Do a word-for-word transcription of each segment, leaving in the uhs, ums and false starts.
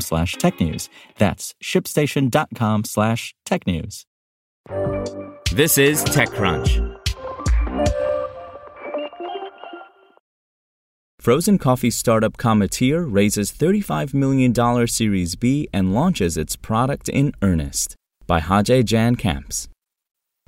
slash tech news. That's ShipStation.com slash tech news. This is TechCrunch. Frozen coffee startup Cometeer raises thirty-five million dollars Series B and launches its product in earnest. By Haje Jan Camps.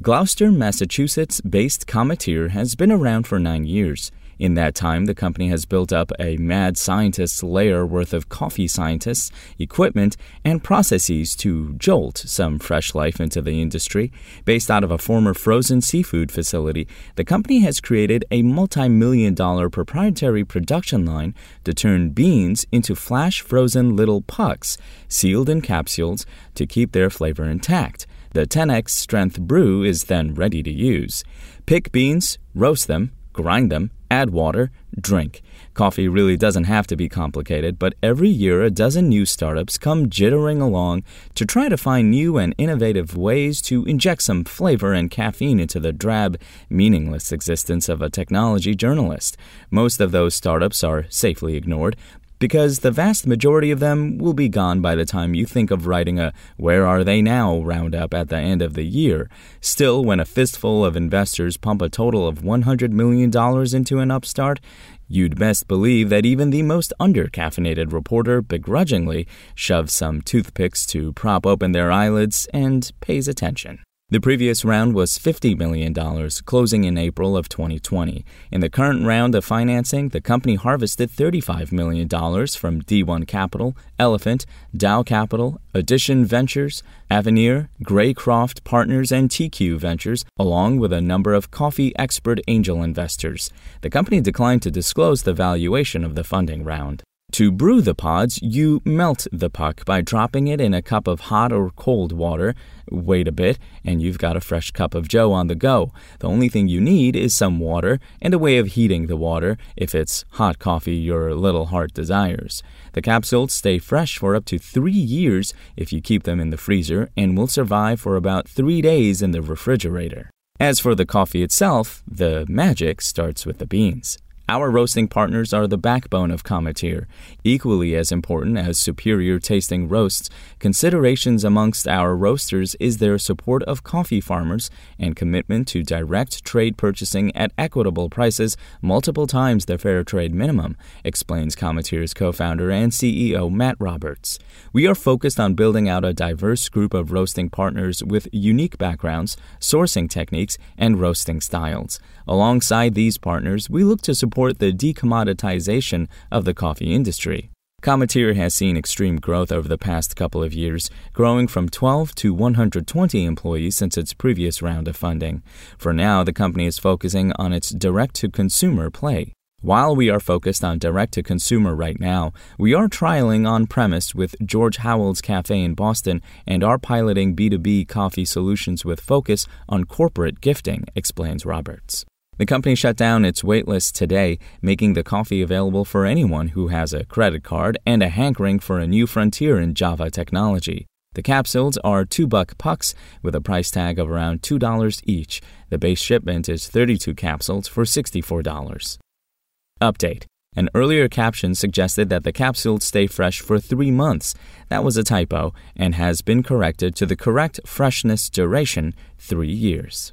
Gloucester, Massachusetts-based Cometeer has been around for nine years. In that time, the company has built up a mad scientist layer worth of coffee scientists, equipment, and processes to jolt some fresh life into the industry. Based out of a former frozen seafood facility, the company has created a multi-million dollar proprietary production line to turn beans into flash-frozen little pucks, sealed in capsules, to keep their flavor intact. The ten x strength brew is then ready to use. Pick beans, roast them, grind them, add water, drink. Coffee really doesn't have to be complicated, but every year a dozen new startups come jittering along to try to find new and innovative ways to inject some flavor and caffeine into the drab, meaningless existence of a technology journalist. Most of those startups are safely ignored, because the vast majority of them will be gone by the time you think of writing a "Where Are They Now?" roundup at the end of the year. Still, when a fistful of investors pump a total of one hundred million dollars into an upstart, you'd best believe that even the most under-caffeinated reporter begrudgingly shoves some toothpicks to prop open their eyelids and pays attention. The previous round was fifty million dollars, closing in April of twenty twenty. In the current round of financing, the company harvested thirty-five million dollars from D one Capital, Elephant, Dow Capital, Addition Ventures, Avenir, Greycroft Partners, and T Q Ventures, along with a number of coffee expert angel investors. The company declined to disclose the valuation of the funding round. To brew the pods, you melt the puck by dropping it in a cup of hot or cold water. Wait a bit, and you've got a fresh cup of joe on the go. The only thing you need is some water and a way of heating the water if it's hot coffee your little heart desires. The capsules stay fresh for up to three years if you keep them in the freezer and will survive for about three days in the refrigerator. As for the coffee itself, the magic starts with the beans. Our roasting partners are the backbone of Cometeer. Equally as important as superior tasting roasts, considerations amongst our roasters is their support of coffee farmers and commitment to direct trade purchasing at equitable prices multiple times the fair trade minimum, explains Cometeer's co-founder and C E O Matt Roberts. We are focused on building out a diverse group of roasting partners with unique backgrounds, sourcing techniques, and roasting styles. Alongside these partners, we look to support the decommoditization of the coffee industry. Cometeer has seen extreme growth over the past couple of years, growing from twelve to one hundred twenty employees since its previous round of funding. For now, the company is focusing on its direct-to-consumer play. While we are focused on direct-to-consumer right now, we are trialing on-premise with George Howell's Cafe in Boston and are piloting B two B coffee solutions with focus on corporate gifting, explains Roberts. The company shut down its waitlist today, making the coffee available for anyone who has a credit card and a hankering for a new frontier in Java technology. The capsules are two-buck pucks with a price tag of around two dollars each. The base shipment is thirty-two capsules for sixty-four dollars. Update. An earlier caption suggested that the capsules stay fresh for three months. That was a typo and has been corrected to the correct freshness duration, three years.